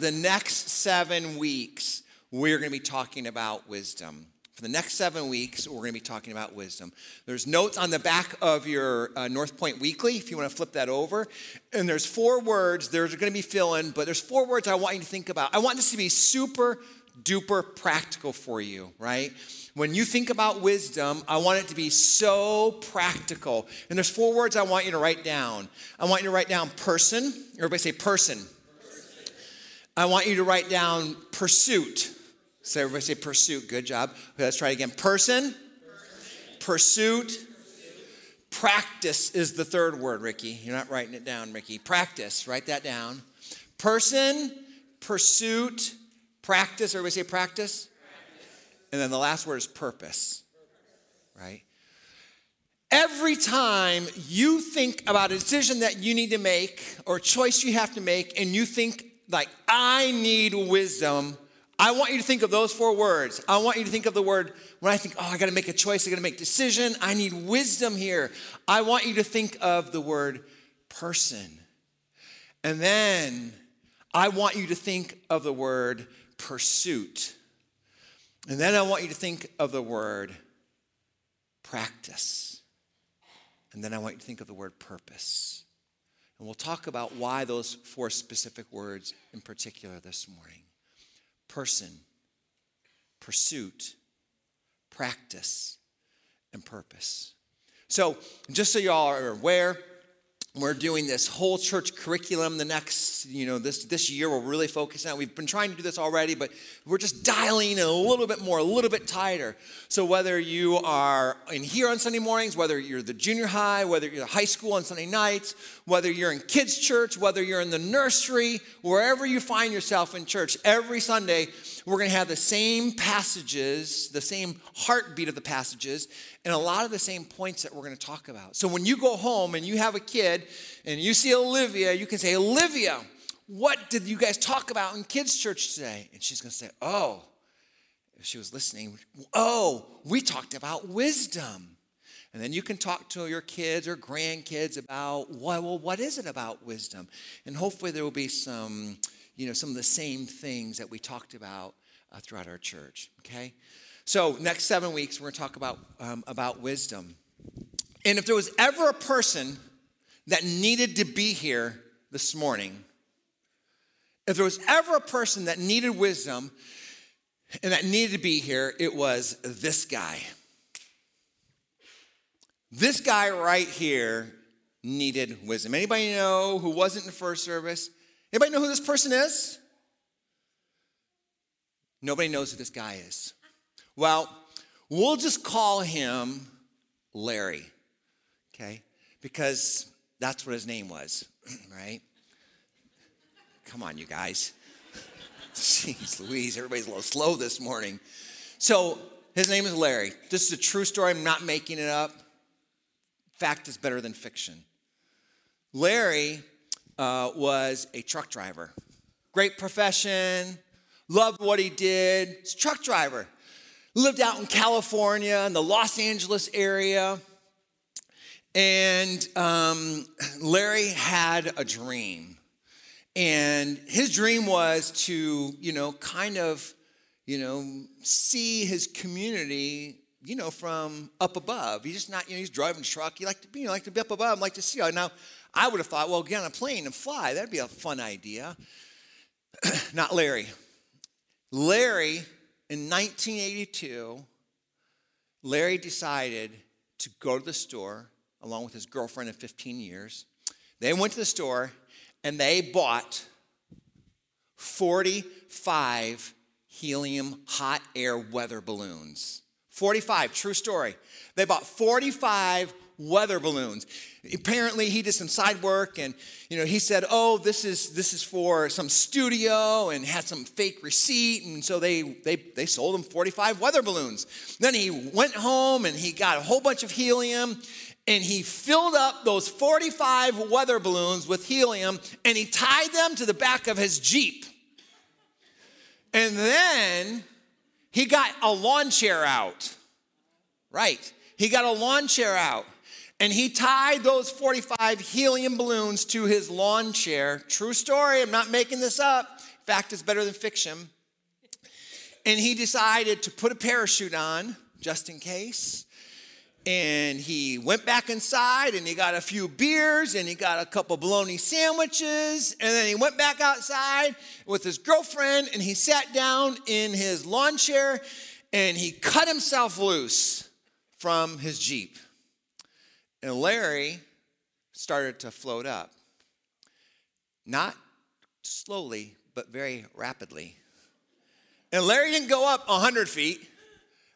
The next 7 weeks, we're going to be talking about wisdom. For the next 7 weeks, we're going to be talking about wisdom. There's notes on the back of your North Point Weekly, if you want to flip that over. And there's 4 words. There's going to be fill-in, but there's 4 words I want you to think about. I want this to be super duper practical for you, right? When you think about wisdom, I want it to be so practical. And there's 4 words I want you to write down. I want you to write down person. Everybody say person. Person. I want you to write down pursuit. So everybody say pursuit. Good job. Okay, let's try it again. Person. Person. Pursuit. Practice is the 3rd word, Ricky. You're not writing it down, Ricky. Practice. Write that down. Person. Pursuit. Practice. Everybody say practice. Practice. And then the last word is purpose. Right? Every time you think about a decision that you need to make or a choice you have to make and you think like, I need wisdom, I want you to think of those 4 words. I want you to think of the word, when I think, oh, I got to make a choice, I got to make a decision, I need wisdom here. I want you to think of the word person. And then I want you to think of the word pursuit. And then I want you to think of the word practice. And then I want you to think of the word purpose. And we'll talk about why those 4 specific words in particular this morning. Person, pursuit, practice, and purpose. So just so y'all are aware, we're doing this whole church curriculum the next, this year. We're really focusing on it. We've been trying to do this already, but we're just dialing in a little bit more, a little bit tighter. So whether you are in here on Sunday mornings, whether you're the junior high, whether you're the high school on Sunday nights, whether you're in kids' church, whether you're in the nursery, wherever you find yourself in church, every Sunday we're going to have the same passages, the same heartbeat of the passages, and a lot of the same points that we're going to talk about. So when you go home and you have a kid and you see Olivia, you can say, Olivia, what did you guys talk about in kids' church today? And she's going to say, oh, if she was listening, oh, we talked about wisdom. And then you can talk to your kids or grandkids about, well, what is it about wisdom? And hopefully there will be some of the same things that we talked about throughout our church, okay? So next 7 weeks, we're going to talk about wisdom. And if there was ever a person that needed to be here this morning, if there was ever a person that needed wisdom and that needed to be here, it was this guy. This guy right here needed wisdom. Anybody know who wasn't in first service? Anybody know who this person is? Nobody knows who this guy is. Well, we'll just call him Larry, okay? Because that's what his name was, right? Come on, you guys. Jeez Louise, everybody's a little slow this morning. So his name is Larry. This is a true story. I'm not making it up. Fact is better than fiction. Larry was a truck driver. Great profession, loved what he did. He's a truck driver. Lived out in California in the Los Angeles area. And Larry had a dream. And his dream was to, see his community from up above. He's just not, he's driving a truck. He liked to be up above, like to see. Now, I would have thought, well, get on a plane and fly. That'd be a fun idea. Not Larry. Larry, in 1982, Larry decided to go to the store along with his girlfriend of 15 years. They went to the store and they bought 45 helium hot air weather balloons. 45, true story. They bought 45 weather balloons. Apparently, he did some side work, and he said, "Oh, this is for some studio," and had some fake receipt, and so they sold him 45 weather balloons. Then he went home and he got a whole bunch of helium, and he filled up those 45 weather balloons with helium, and he tied them to the back of his Jeep, and then he got a lawn chair out. Right. He got a lawn chair out. And he tied those 45 helium balloons to his lawn chair. True story. I'm not making this up. Fact is better than fiction. And he decided to put a parachute on, just in case. And he went back inside, and he got a few beers, and he got a couple bologna sandwiches. And then he went back outside with his girlfriend, and he sat down in his lawn chair, and he cut himself loose from his Jeep. And Larry started to float up. Not slowly, but very rapidly. And Larry didn't go up 100 feet.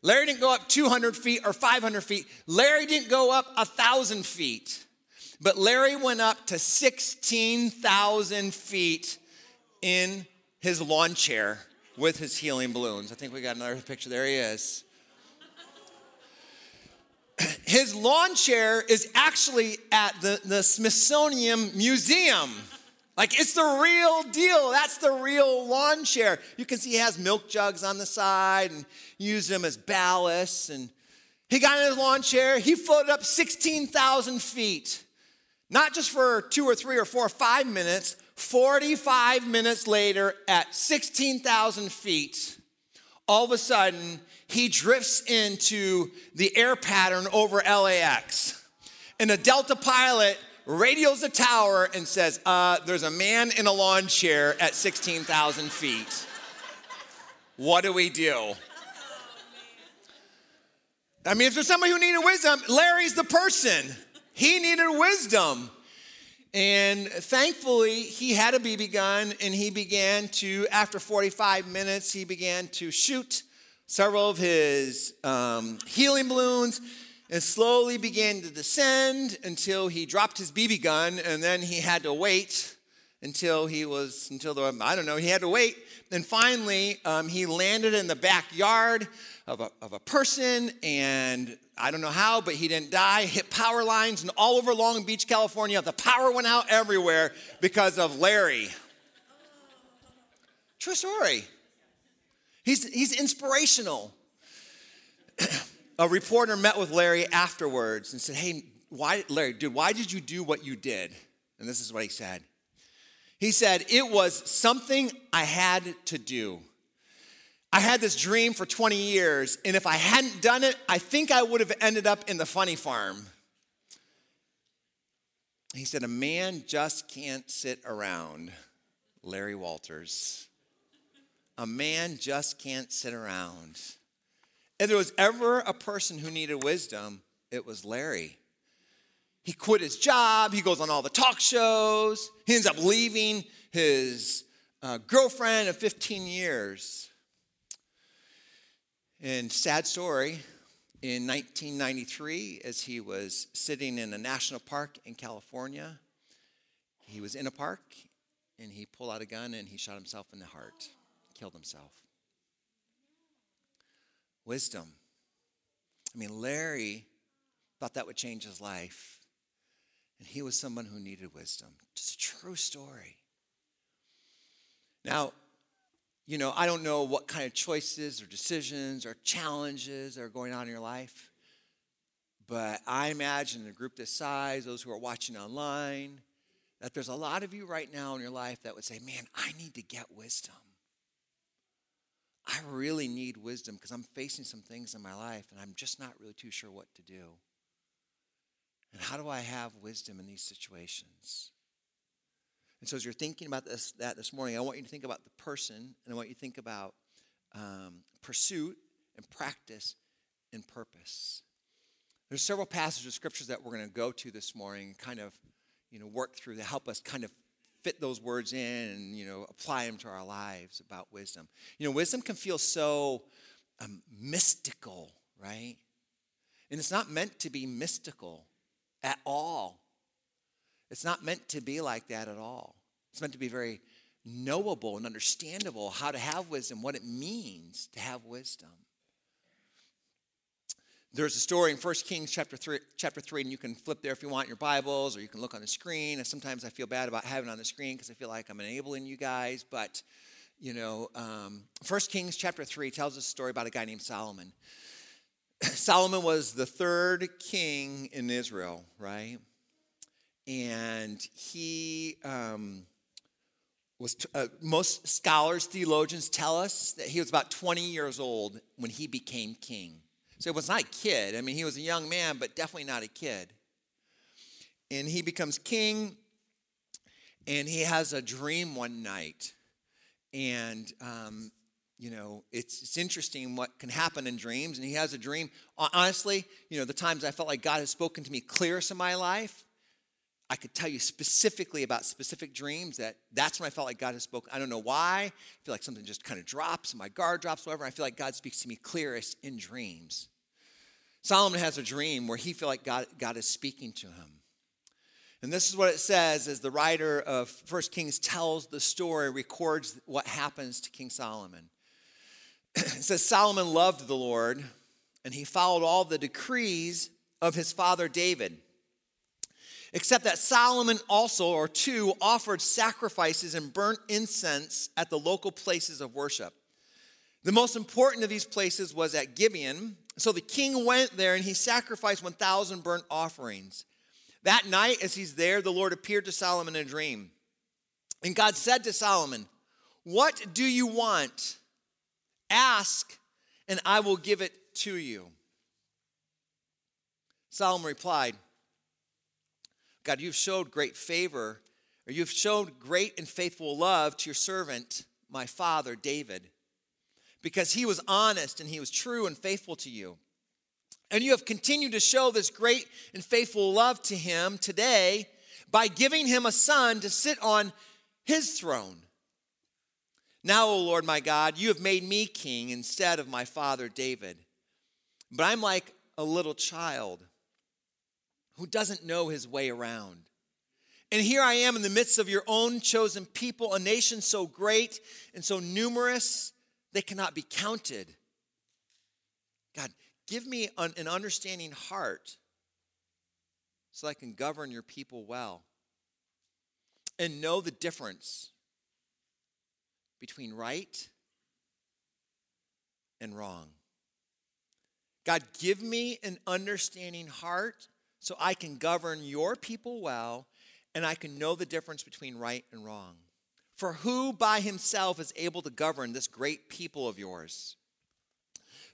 Larry didn't go up 200 feet or 500 feet. Larry didn't go up 1,000 feet. But Larry went up to 16,000 feet in his lawn chair with his helium balloons. I think we got another picture. There he is. His lawn chair is actually at the Smithsonian Museum. Like, it's the real deal. That's the real lawn chair. You can see he has milk jugs on the side and used them as ballasts. And he got in his lawn chair. He floated up 16,000 feet. Not just for 2 or 3 or 4 or 5 minutes. 45 minutes later, at 16,000 feet, all of a sudden, he drifts into the air pattern over LAX. And a Delta pilot radios the tower and says, there's a man in a lawn chair at 16,000 feet. What do we do? I mean, if there's somebody who needed wisdom, Larry's the person. He needed wisdom. And thankfully, he had a BB gun, and he began to, after 45 minutes, he began to shoot several of his helium balloons, and slowly began to descend until he dropped his BB gun, and then he had to wait until he had to wait. And finally, he landed in the backyard of a person, and I don't know how, but he didn't die, hit power lines, and all over Long Beach, California, the power went out everywhere because of Larry. True story. He's inspirational. A reporter met with Larry afterwards and said, hey, Larry, why did you do what you did? And this is what he said. He said, it was something I had to do. I had this dream for 20 years, and if I hadn't done it, I think I would have ended up in the funny farm. He said, a man just can't sit around. Larry Walters. A man just can't sit around. If there was ever a person who needed wisdom, it was Larry. He quit his job. He goes on all the talk shows. He ends up leaving his girlfriend of 15 years. And sad story, in 1993, as he was sitting in a national park in California, he was in a park, and he pulled out a gun, and he shot himself in the heart. Killed himself. Wisdom. I mean, Larry thought that would change his life. And he was someone who needed wisdom. Just a true story. Now, you know, I don't know what kind of choices or decisions or challenges are going on in your life. But I imagine in a group this size, those who are watching online, that there's a lot of you right now in your life that would say, man, I need to get wisdom. I really need wisdom because I'm facing some things in my life and I'm just not really too sure what to do. And how do I have wisdom in these situations? And so as you're thinking about this morning, I want you to think about the person, and I want you to think about pursuit and practice and purpose. There's several passages of scriptures that we're going to go to this morning and kind of, you know, work through to help us kind of fit those words in and, you know, apply them to our lives about wisdom. You know, wisdom can feel so mystical, right? And it's not meant to be mystical at all. It's not meant to be like that at all. It's meant to be very knowable and understandable how to have wisdom, what it means to have wisdom. There's a story in 1 Kings chapter 3, and you can flip there if you want in your Bibles, or you can look on the screen. And sometimes I feel bad about having it on the screen because I feel like I'm enabling you guys. But, you know, 1 Kings chapter 3 tells us a story about a guy named Solomon. Solomon was the third king in Israel, right? And he was, most scholars, theologians tell us that he was about 20 years old when he became king. So he was not a kid. I mean, he was a young man, but definitely not a kid. And he becomes king, and he has a dream one night. And, you know, it's interesting what can happen in dreams. And he has a dream. Honestly, you know, the times I felt like God has spoken to me clearest in my life, I could tell you specifically about specific dreams that's when I felt like God has spoken. I don't know why. I feel like something just kind of drops, my guard drops, whatever. I feel like God speaks to me clearest in dreams. Solomon has a dream where he feels like God is speaking to him. And this is what it says as the writer of 1 Kings tells the story, records what happens to King Solomon. It says, Solomon loved the Lord, and he followed all the decrees of his father David. Except that Solomon also, or two, offered sacrifices and burnt incense at the local places of worship. The most important of these places was at Gibeon. So the king went there and he sacrificed 1,000 burnt offerings. That night, as he's there, the Lord appeared to Solomon in a dream. And God said to Solomon, "What do you want? Ask, and I will give it to you." Solomon replied, "God, you've showed great favor, or you've showed great and faithful love to your servant, my father, David, because he was honest and he was true and faithful to you. And you have continued to show this great and faithful love to him today by giving him a son to sit on his throne. Now, O Lord, my God, you have made me king instead of my father, David. But I'm like a little child who doesn't know his way around. And here I am in the midst of your own chosen people, a nation so great and so numerous they cannot be counted. God, give me an understanding heart so I can govern your people well and know the difference between right and wrong. God, give me an understanding heart so I can govern your people well, and I can know the difference between right and wrong. For who by himself is able to govern this great people of yours?"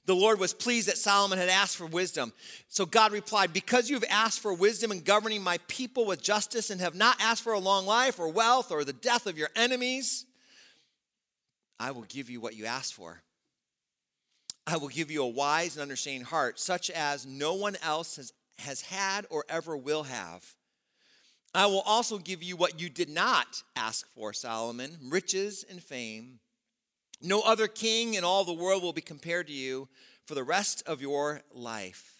The Lord was pleased that Solomon had asked for wisdom. So God replied, "Because you have asked for wisdom in governing my people with justice and have not asked for a long life or wealth or the death of your enemies, I will give you what you asked for. I will give you a wise and understanding heart, such as no one else has had or ever will have. I will also give you what you did not ask for, Solomon, riches and fame. No other king in all the world will be compared to you for the rest of your life."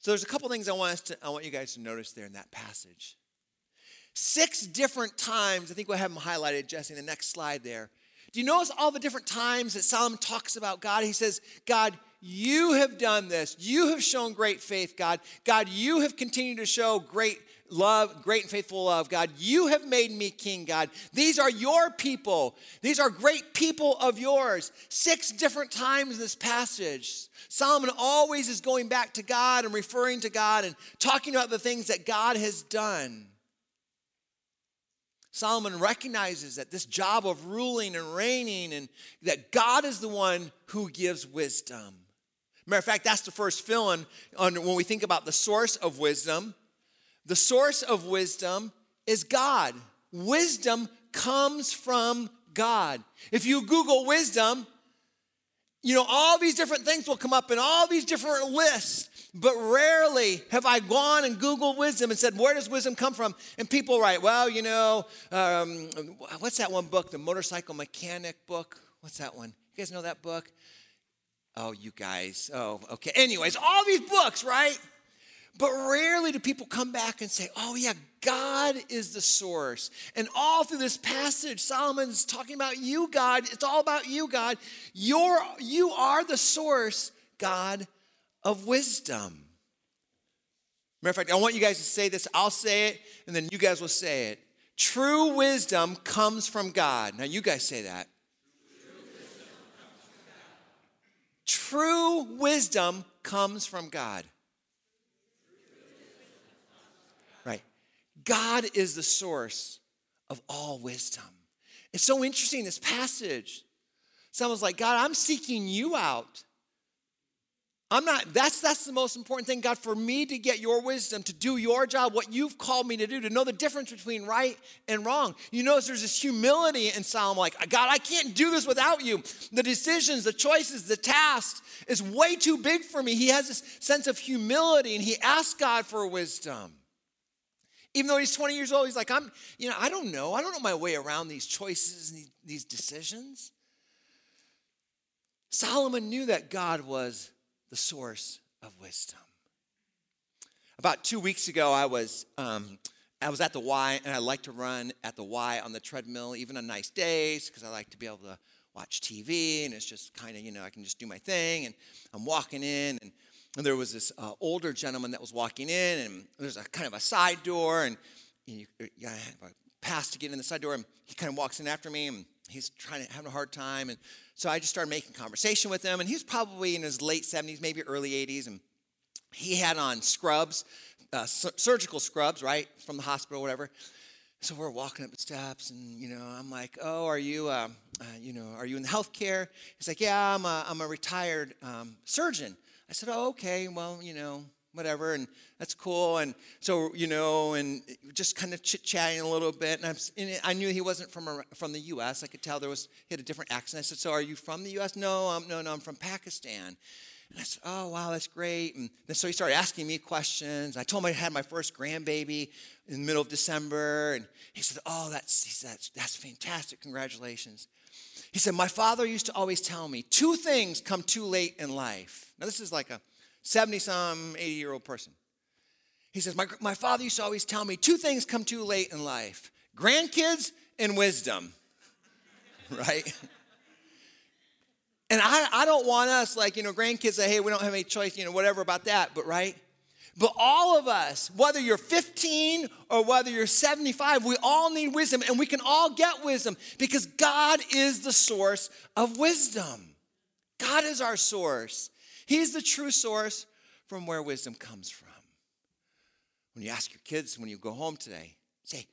So there's a couple things I want you guys to notice there in that passage. 6 different times, I think we'll have them highlighted, Jesse, in the next slide there. Do you notice all the different times that Solomon talks about God? He says, "God, you have done this. You have shown great faith, God. God, you have continued to show great love, great and faithful love, God. You have made me king, God. These are your people. These are great people of yours." 6 different times in this passage. Solomon always is going back to God and referring to God and talking about the things that God has done. Solomon recognizes that this job of ruling and reigning and that God is the one who gives wisdom. Matter of fact, that's the first fill-in when we think about the source of wisdom. The source of wisdom is God. Wisdom comes from God. If you Google wisdom, you know, all these different things will come up in all these different lists. But rarely have I gone and Googled wisdom and said, "Where does wisdom come from?" And people write, "Well, you know, what's that one book? The motorcycle mechanic book. What's that one? You guys know that book? Oh, you guys. Oh, okay. Anyways, all these books, right? But rarely do people come back and say, "Oh, yeah, God is the source." And all through this passage, Solomon's talking about you, God. It's all about you, God. You are the source, God, of wisdom. Matter of fact, I want you guys to say this. I'll say it, and then you guys will say it. True wisdom comes from God. Now, you guys say that. True wisdom comes from God. Right. God is the source of all wisdom. It's so interesting, this passage. Someone's like, God, I'm seeking you out. I'm not, that's the most important thing, God, for me to get your wisdom, to do your job, what you've called me to do, to know the difference between right and wrong. You notice there's this humility in Solomon, like, God, I can't do this without you. The decisions, the choices, the tasks is way too big for me. He has this sense of humility, and he asks God for wisdom. Even though he's 20 years old, he's like, I don't know my way around these choices and these decisions. Solomon knew that God was the source of wisdom. About 2 weeks ago, I was at the Y, and I like to run at the Y on the treadmill, even on nice days, because I like to be able to watch TV, and it's just kind of, I can just do my thing. And I'm walking in, and there was this older gentleman that was walking in, and there's a kind of a side door, and you have a pass to get in the side door, and he kind of walks in after me, and he's trying to have a hard time. And so I just started making conversation with him. And he's probably in his late 70s, maybe early 80s. And he had on scrubs, surgical scrubs, right, from the hospital, whatever. So we're walking up the steps. And, I'm like, oh, are you in healthcare? He's like, yeah, I'm a retired surgeon. I said, oh, okay, well, whatever, and that's cool, and so, and just kind of chit-chatting a little bit, and I knew he wasn't from the U.S., I could tell he had a different accent. I said, so are you from the U.S.? No, I'm from Pakistan, and I said, oh, wow, that's great, and then so he started asking me questions. I told him I had my first grandbaby in the middle of December, and he said, oh, that's fantastic, congratulations. He said, my father used to always tell me, two things come too late in life. Now, this is like a 70-some, 80-year-old person. He says, my father used to always tell me, two things come too late in life, grandkids and wisdom, right? And I don't want us, like, grandkids say, hey, we don't have any choice, whatever about that, but right? But all of us, whether you're 15 or whether you're 75, we all need wisdom, and we can all get wisdom because God is the source of wisdom. God is our source. He's the true source from where wisdom comes from. When you ask your kids, when you go home today, say,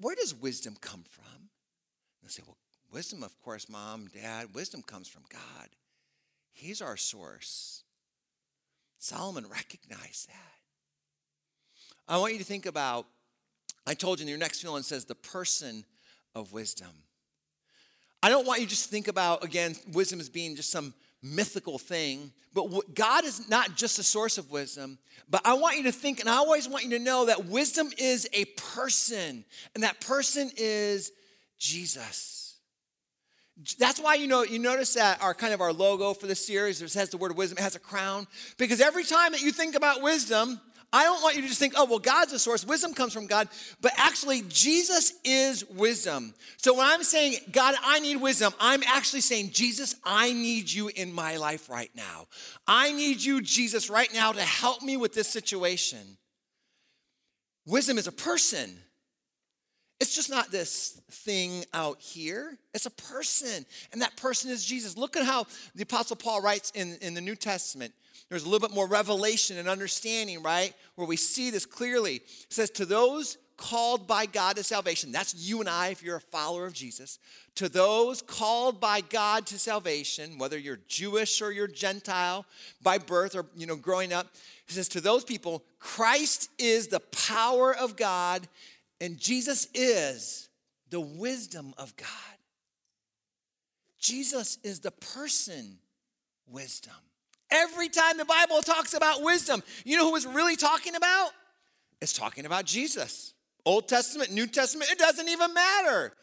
where does wisdom come from? They'll say, well, wisdom, of course, Mom, Dad, wisdom comes from God. He's our source. Solomon recognized that. I want you to think about, I told you in your next feeling says the person of wisdom. I don't want you just to think about, again, wisdom as being just some mythical thing, but God is not just a source of wisdom, but I want you to think, and I always want you to know that wisdom is a person, and that person is Jesus. That's why, you notice that our logo for this series, it has the word wisdom, it has a crown, because every time that you think about wisdom, I don't want you to just think, oh, well, God's the source. Wisdom comes from God. But actually, Jesus is wisdom. So when I'm saying, God, I need wisdom, I'm actually saying, Jesus, I need you in my life right now. I need you, Jesus, right now to help me with this situation. Wisdom is a person. It's just not this thing out here. It's a person. And that person is Jesus. Look at how the Apostle Paul writes in the New Testament. There's a little bit more revelation and understanding, right, where we see this clearly. It says, to those called by God to salvation, that's you and I if you're a follower of Jesus, to those called by God to salvation, whether you're Jewish or you're Gentile by birth or, growing up, it says, to those people, Christ is the power of God and Jesus is the wisdom of God. Jesus is the person wisdom. Every time the Bible talks about wisdom, you know who it's really talking about? It's talking about Jesus. Old Testament, New Testament, it doesn't even matter.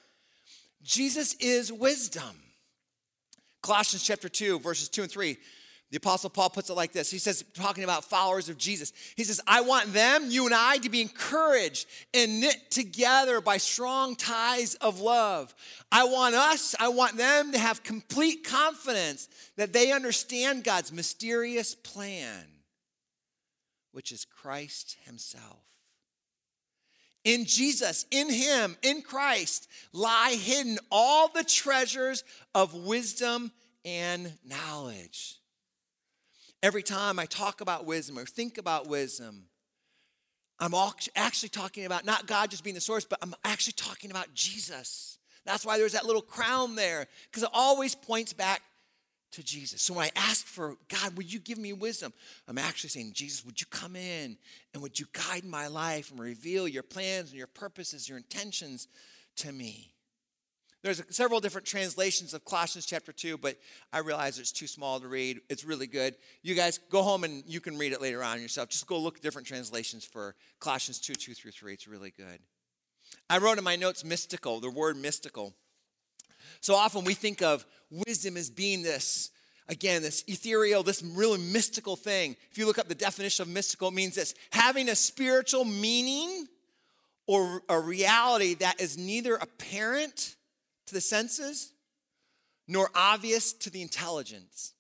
Jesus is wisdom. Colossians chapter 2, verses 2 and 3, the Apostle Paul puts it like this. He says, talking about followers of Jesus, he says, I want them, you and I, to be encouraged and knit together by strong ties of love. I want them to have complete confidence that they understand God's mysterious plan, which is Christ himself. In Jesus, in him, in Christ, lie hidden all the treasures of wisdom and knowledge. Every time I talk about wisdom or think about wisdom, I'm actually talking about not God just being the source, but I'm actually talking about Jesus. That's why there's that little crown there, because it always points back to Jesus. So when I ask for, God, would you give me wisdom? I'm actually saying, Jesus, would you come in and would you guide my life and reveal your plans and your purposes, your intentions to me? There's several different translations of Colossians chapter 2, but I realize it's too small to read. It's really good. You guys go home and you can read it later on yourself. Just go look at different translations for Colossians 2:2-3. It's really good. I wrote in my notes mystical, the word mystical. So often we think of wisdom as being this, again, this ethereal, this really mystical thing. If you look up the definition of mystical, it means this: having a spiritual meaning or a reality that is neither apparent to the senses, nor obvious to the intelligence.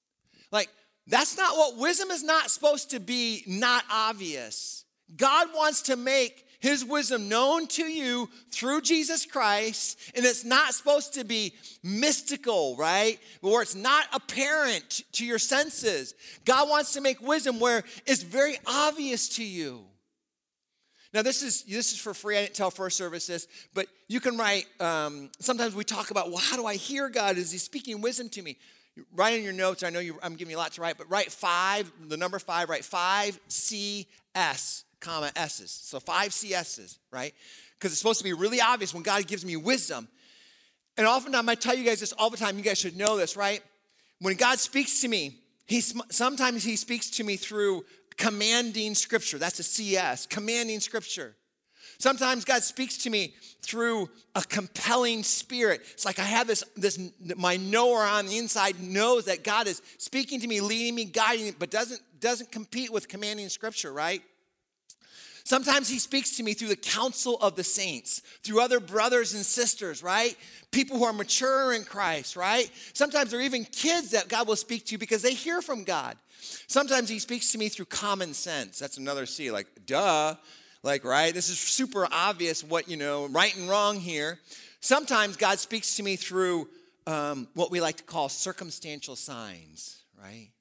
Like, that's not what wisdom is. Not supposed to be not obvious. God wants to make his wisdom known to you through Jesus Christ, and it's not supposed to be mystical, right? Where it's not apparent to your senses. God wants to make wisdom where it's very obvious to you. Now, this is for free. I didn't tell first service this, but you can write, sometimes we talk about, well, how do I hear God? Is he speaking wisdom to me? Write in your notes. I know I'm giving you a lot to write, but write 5, the number 5, write 5 CS, comma, S's. So 5 CS's, right? Because it's supposed to be really obvious when God gives me wisdom. And oftentimes, I tell you guys this all the time. You guys should know this, right? When God speaks to me, sometimes he speaks to me through commanding scripture. That's a CS, commanding scripture. Sometimes God speaks to me through a compelling spirit. It's like I have this my knower on the inside knows that God is speaking to me, leading me, guiding me, but doesn't compete with commanding scripture, right? Sometimes he speaks to me through the counsel of the saints, through other brothers and sisters, right? People who are mature in Christ, right? Sometimes there are even kids that God will speak to because they hear from God. Sometimes he speaks to me through common sense. That's another C, like, duh, like, right? This is super obvious what, right and wrong here. Sometimes God speaks to me through what we like to call circumstantial signs, right?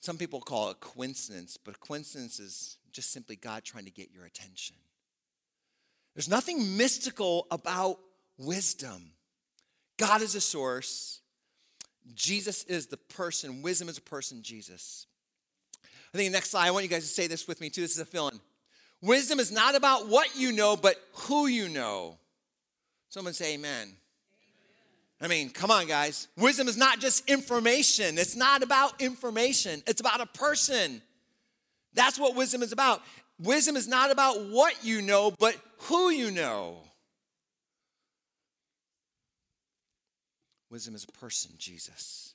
Some people call it coincidence, but a coincidence is just simply God trying to get your attention. There's nothing mystical about wisdom. God is a source. Jesus is the person. Wisdom is a person, Jesus. I think the next slide, I want you guys to say this with me too. This is a fill-in. Wisdom is not about what you know, but who you know. Someone say amen. I mean, come on, guys. Wisdom is not just information. It's not about information. It's about a person. That's what wisdom is about. Wisdom is not about what you know, but who you know. Wisdom is a person, Jesus.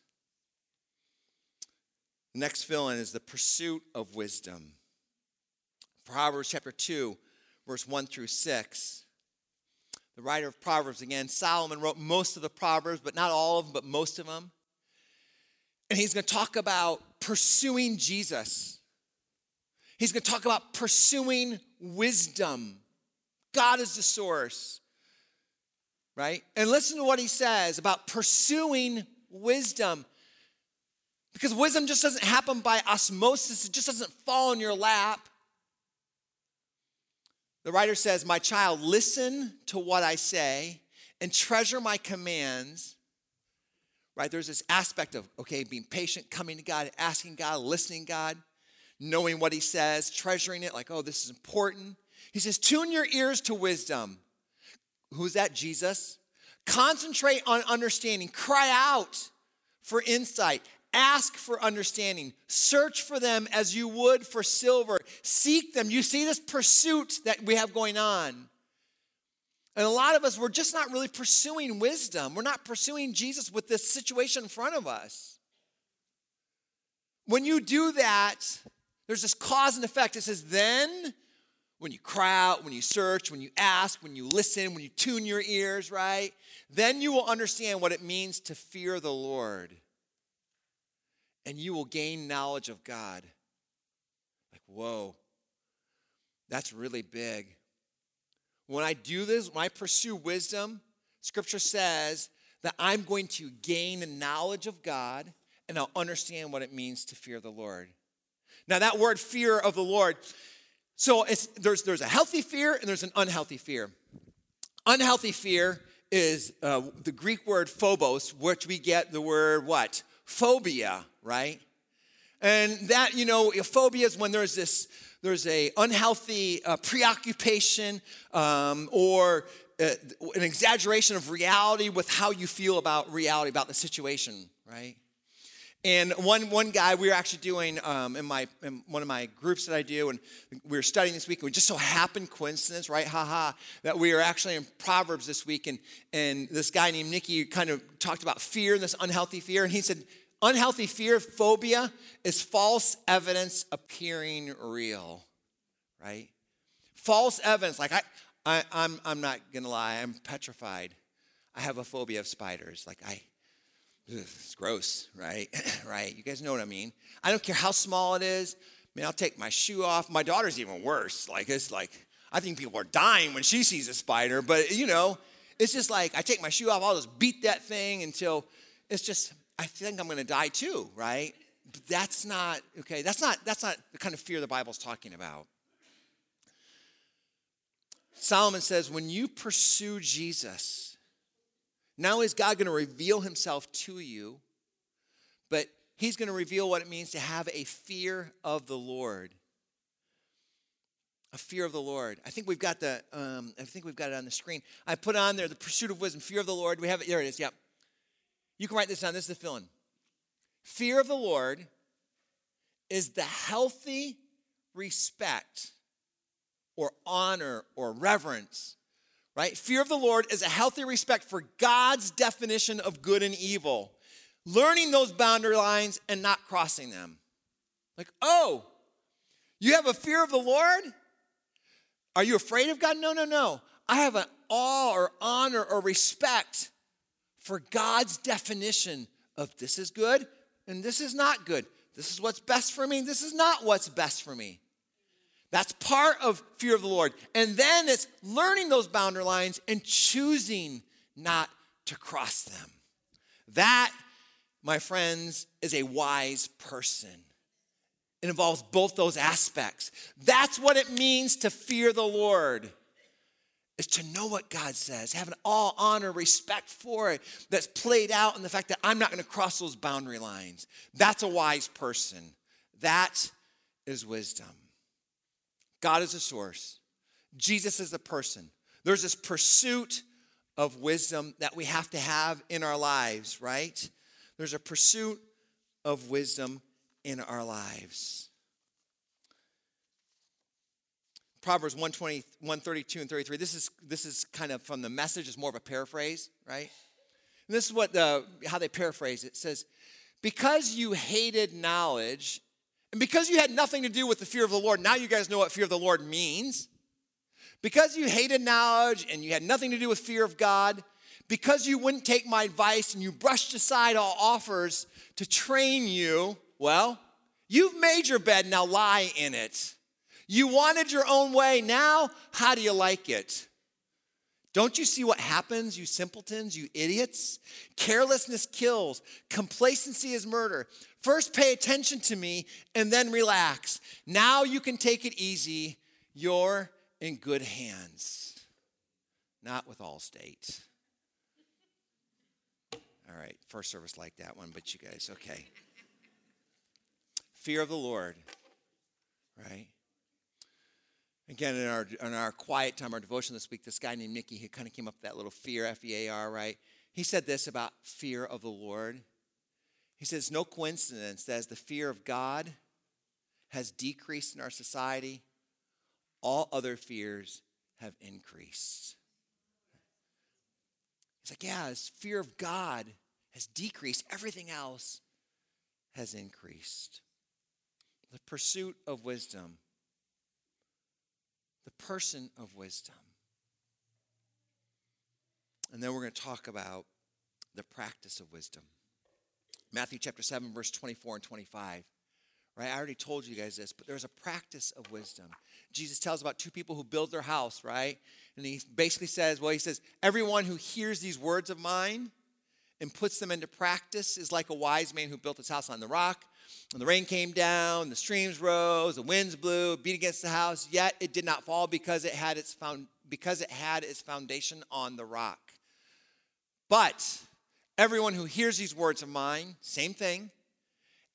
The next fill-in is the pursuit of wisdom. Proverbs chapter 2, verse 1-6. The writer of Proverbs, again, Solomon wrote most of the Proverbs, but not all of them, but most of them. And he's going to talk about pursuing Jesus. He's going to talk about pursuing wisdom. God is the source. Right? And listen to what he says about pursuing wisdom. Because wisdom just doesn't happen by osmosis. It just doesn't fall in your lap. The writer says, my child, listen to what I say and treasure my commands. Right? There's this aspect of, being patient, coming to God, asking God, listening to God, knowing what he says, treasuring it, like, this is important. He says, tune your ears to wisdom. Who's that? Jesus. Concentrate on understanding. Cry out for insight. Ask for understanding. Search for them as you would for silver. Seek them. You see this pursuit that we have going on. And a lot of us, we're just not really pursuing wisdom. We're not pursuing Jesus with this situation in front of us. When you do that, there's this cause and effect. It says, then, when you cry out, when you search, when you ask, when you listen, when you tune your ears, right? Then you will understand what it means to fear the Lord. And you will gain knowledge of God. Like, whoa, that's really big. When I do this, when I pursue wisdom, Scripture says that I'm going to gain a knowledge of God and I'll understand what it means to fear the Lord. Now, that word fear of the Lord, So there's a healthy fear and there's an unhealthy fear. Unhealthy fear is the Greek word phobos, which we get the word what? Phobia, right? And that, you know, phobia is when there's a unhealthy preoccupation or an exaggeration of reality with how you feel about reality, about the situation, right? And one guy we were actually doing in one of my groups that I do, and we were studying this week, and it just so happened, coincidence, right, that we were actually in Proverbs this week, and this guy named Nicky kind of talked about fear, and this unhealthy fear, and he said, unhealthy fear, phobia, is false evidence appearing real, right? False evidence, like I'm not gonna lie, I'm petrified. I have a phobia of spiders, like it's gross, right? Right, you guys know what I mean. I don't care how small it is. I mean, I'll take my shoe off. My daughter's even worse. Like, it's like, I think people are dying when she sees a spider, but you know, it's just like, I take my shoe off, I'll just beat that thing until it's just, I think I'm gonna die too, right? But that's not, okay, that's not the kind of fear the Bible's talking about. Solomon says, when you pursue Jesus, not only is God going to reveal himself to you, but he's going to reveal what it means to have a fear of the Lord. A fear of the Lord. I think we've got the, I think we've got it on the screen. I put on there the pursuit of wisdom, fear of the Lord. We have it, there it is, yep. You can write this down, this is the fill-in. Fear of the Lord is the healthy respect or honor or reverence. Right? Fear of the Lord is a healthy respect for God's definition of good and evil. Learning those boundary lines and not crossing them. Like, oh, you have a fear of the Lord? Are you afraid of God? No. I have an awe or honor or respect for God's definition of this is good and this is not good. This is what's best for me. This is not what's best for me. That's part of fear of the Lord. And then it's learning those boundary lines and choosing not to cross them. That, my friends, is a wise person. It involves both those aspects. That's what it means to fear the Lord, is to know what God says, have an awe, honor, respect for it that's played out in the fact that I'm not going to cross those boundary lines. That's a wise person. That is wisdom. God is the source. Jesus is the person. There's this pursuit of wisdom that we have to have in our lives, right? There's a pursuit of wisdom in our lives. Proverbs 1:20, 1:32 and 33. This is kind of from the Message. It's more of a paraphrase, right? And this is what how they paraphrase it. It says, because you hated knowledge, and because you had nothing to do with the fear of the Lord, now you guys know what fear of the Lord means. Because you hated knowledge and you had nothing to do with fear of God, because you wouldn't take my advice and you brushed aside all offers to train you, well, you've made your bed, now lie in it. You wanted your own way, now how do you like it? Don't you see what happens, you simpletons, you idiots? Carelessness kills. Complacency is murder. First pay attention to me and then relax. Now you can take it easy. You're in good hands. Not with Allstate. All right, first service like that one, but you guys, okay. Fear of the Lord, right? Again, in our quiet time, our devotion this week, this guy named Nicky, he kind of came up with that little fear, F-E-A-R, right? He said this about fear of the Lord. He says, no coincidence that as the fear of God has decreased in our society, all other fears have increased. He's like, yeah, as fear of God has decreased, everything else has increased. The pursuit of wisdom. The person of wisdom. And then we're going to talk about the practice of wisdom. Matthew chapter 7, verse 24 and 25. Right? I already told you guys this, but there's a practice of wisdom. Jesus tells about two people who build their house, right? And he basically says, everyone who hears these words of mine and puts them into practice is like a wise man who built his house on the rock. And the rain came down, the streams rose, the winds blew, beat against the house, yet it did not fall because it had its foundation on the rock. But everyone who hears these words of mine, same thing,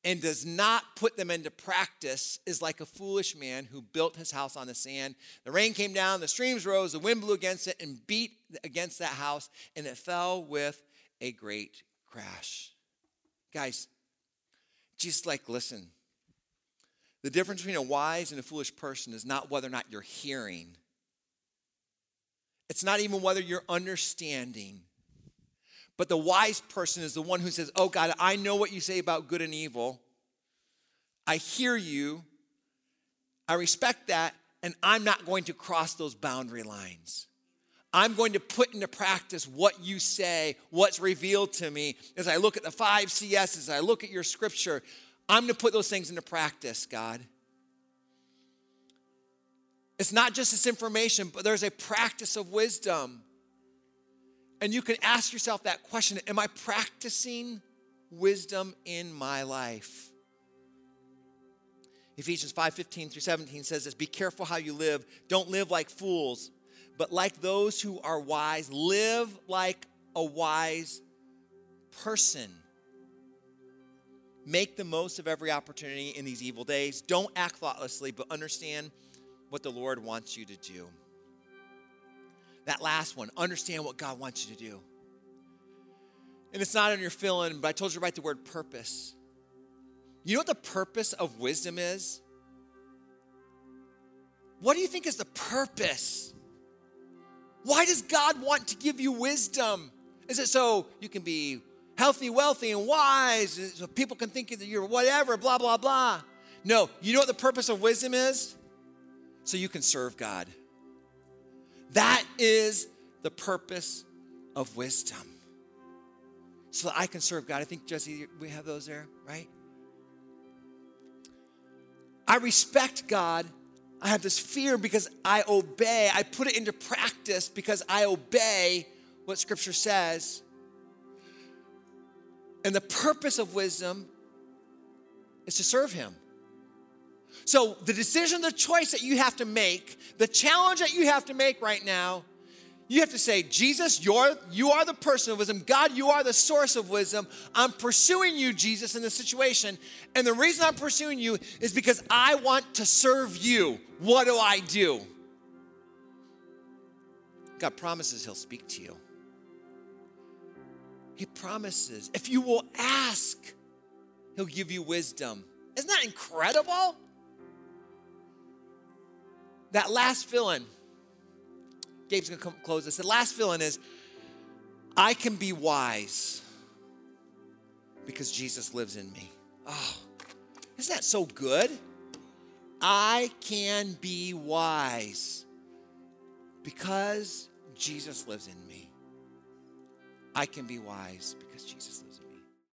and does not put them into practice is like a foolish man who built his house on the sand. The rain came down, the streams rose, the wind blew against it and beat against that house, and it fell with a great crash. Guys, just like, listen, the difference between a wise and a foolish person is not whether or not you're hearing. It's not even whether you're understanding. But the wise person is the one who says, oh, God, I know what you say about good and evil. I hear you. I respect that. And I'm not going to cross those boundary lines. I'm going to put into practice what you say, what's revealed to me. As I look at the 5 CSs, I look at your scripture, I'm going to put those things into practice, God. It's not just this information, but there's a practice of wisdom. And you can ask yourself that question, am I practicing wisdom in my life? Ephesians 5:15 through 17 says this, be careful how you live. Don't live like fools, but like those who are wise, live like a wise person. Make the most of every opportunity in these evil days. Don't act thoughtlessly, but understand what the Lord wants you to do. That last one, understand what God wants you to do. And it's not on your fill-in, but I told you to write the word purpose. You know what the purpose of wisdom is? What do you think is the purpose? Why does God want to give you wisdom? Is it so you can be healthy, wealthy, and wise, so people can think that you're whatever, blah, blah, blah? No, you know what the purpose of wisdom is? So you can serve God. That is the purpose of wisdom. So that I can serve God. I think, Jesse, we have those there, right? I respect God. I have this fear because I obey. I put it into practice because I obey what Scripture says. And the purpose of wisdom is to serve Him. So the decision, the choice that you have to make, the challenge that you have to make right now, you have to say, Jesus, you are the person of wisdom. God, you are the source of wisdom. I'm pursuing you, Jesus, in this situation. And the reason I'm pursuing you is because I want to serve you. What do I do? God promises He'll speak to you. He promises. If you will ask, He'll give you wisdom. Isn't that incredible? That last fill-in. Gabe's going to come close this. The last fill-in is, I can be wise because Jesus lives in me. Oh, isn't that so good? I can be wise because Jesus lives in me. I can be wise because Jesus lives in me.